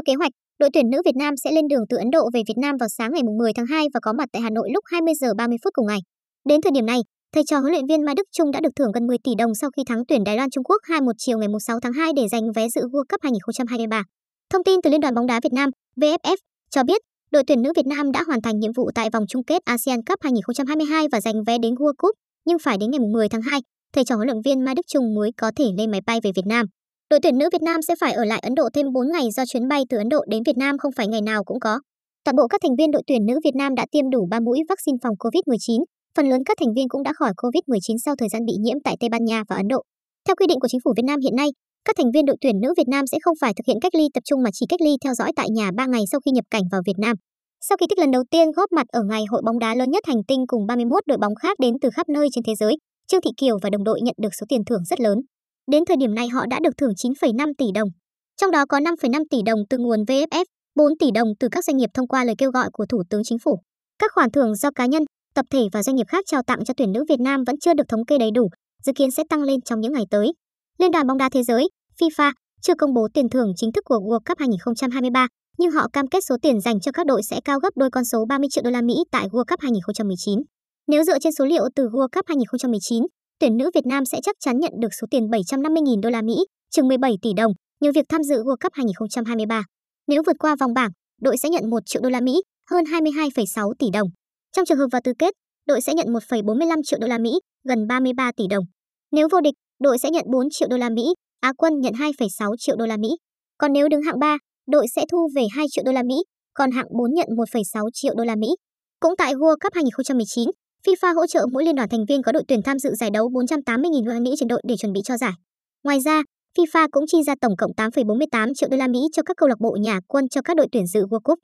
Theo kế hoạch, đội tuyển nữ Việt Nam sẽ lên đường từ Ấn Độ về Việt Nam vào sáng ngày 10 tháng 2 và có mặt tại Hà Nội lúc 20 giờ 30 phút cùng ngày. Đến thời điểm này, thầy trò huấn luyện viên Mai Đức Chung đã được thưởng gần 10 tỷ đồng sau khi thắng tuyển Đài Loan Trung Quốc 2-1 chiều ngày 6 tháng 2 để giành vé dự World Cup 2023. Thông tin từ Liên đoàn bóng đá Việt Nam (VFF) cho biết, đội tuyển nữ Việt Nam đã hoàn thành nhiệm vụ tại vòng chung kết ASEAN Cup 2022 và giành vé đến World Cup, nhưng phải đến ngày 10 tháng 2, thầy trò huấn luyện viên Mai Đức Chung mới có thể lên máy bay về Việt Nam. Đội tuyển nữ Việt Nam sẽ phải ở lại Ấn Độ thêm 4 ngày do chuyến bay từ Ấn Độ đến Việt Nam không phải ngày nào cũng có. Toàn bộ các thành viên đội tuyển nữ Việt Nam đã tiêm đủ 3 mũi vaccine phòng COVID-19. Phần lớn các thành viên cũng đã khỏi COVID-19 sau thời gian bị nhiễm tại Tây Ban Nha và Ấn Độ. Theo quy định của chính phủ Việt Nam hiện nay, các thành viên đội tuyển nữ Việt Nam sẽ không phải thực hiện cách ly tập trung mà chỉ cách ly theo dõi tại nhà 3 ngày sau khi nhập cảnh vào Việt Nam. Sau kỳ tích lần đầu tiên góp mặt ở ngày hội bóng đá lớn nhất hành tinh cùng 31 đội bóng khác đến từ khắp nơi trên thế giới, Trương Thị Kiều và đồng đội nhận được số tiền thưởng rất lớn. Đến thời điểm này họ đã được thưởng 9,5 tỷ đồng. Trong đó có 5,5 tỷ đồng từ nguồn VFF, 4 tỷ đồng từ các doanh nghiệp thông qua lời kêu gọi của Thủ tướng Chính phủ. Các khoản thưởng do cá nhân, tập thể và doanh nghiệp khác trao tặng cho tuyển nữ Việt Nam vẫn chưa được thống kê đầy đủ, dự kiến sẽ tăng lên trong những ngày tới. Liên đoàn bóng đá thế giới (FIFA) chưa công bố tiền thưởng chính thức của World Cup 2023, nhưng họ cam kết số tiền dành cho các đội sẽ cao gấp đôi con số 30 triệu đô la Mỹ tại World Cup 2019. Nếu dựa trên số liệu từ World Cup 2019, tuyển nữ Việt Nam sẽ chắc chắn nhận được số tiền 750.000 đô la Mỹ, chừng 17 tỷ đồng, nhờ việc tham dự World Cup 2023. Nếu vượt qua vòng bảng, đội sẽ nhận 1 triệu đô la Mỹ, hơn 22,6 tỷ đồng. Trong trường hợp vào tứ kết, đội sẽ nhận 1,45 triệu đô la Mỹ, gần 33 tỷ đồng. Nếu vô địch, đội sẽ nhận 4 triệu đô la Mỹ, Á quân nhận 2,6 triệu đô la Mỹ. Còn nếu đứng hạng 3, đội sẽ thu về 2 triệu đô la Mỹ, còn hạng 4 nhận 1,6 triệu đô la Mỹ. Cũng tại World Cup 2019, FIFA hỗ trợ mỗi liên đoàn thành viên có đội tuyển tham dự giải đấu 480.000 đô la Mỹ trên đội để chuẩn bị cho giải. Ngoài ra, FIFA cũng chi ra tổng cộng 8,48 triệu đô la Mỹ cho các câu lạc bộ nhà quân cho các đội tuyển dự World Cup.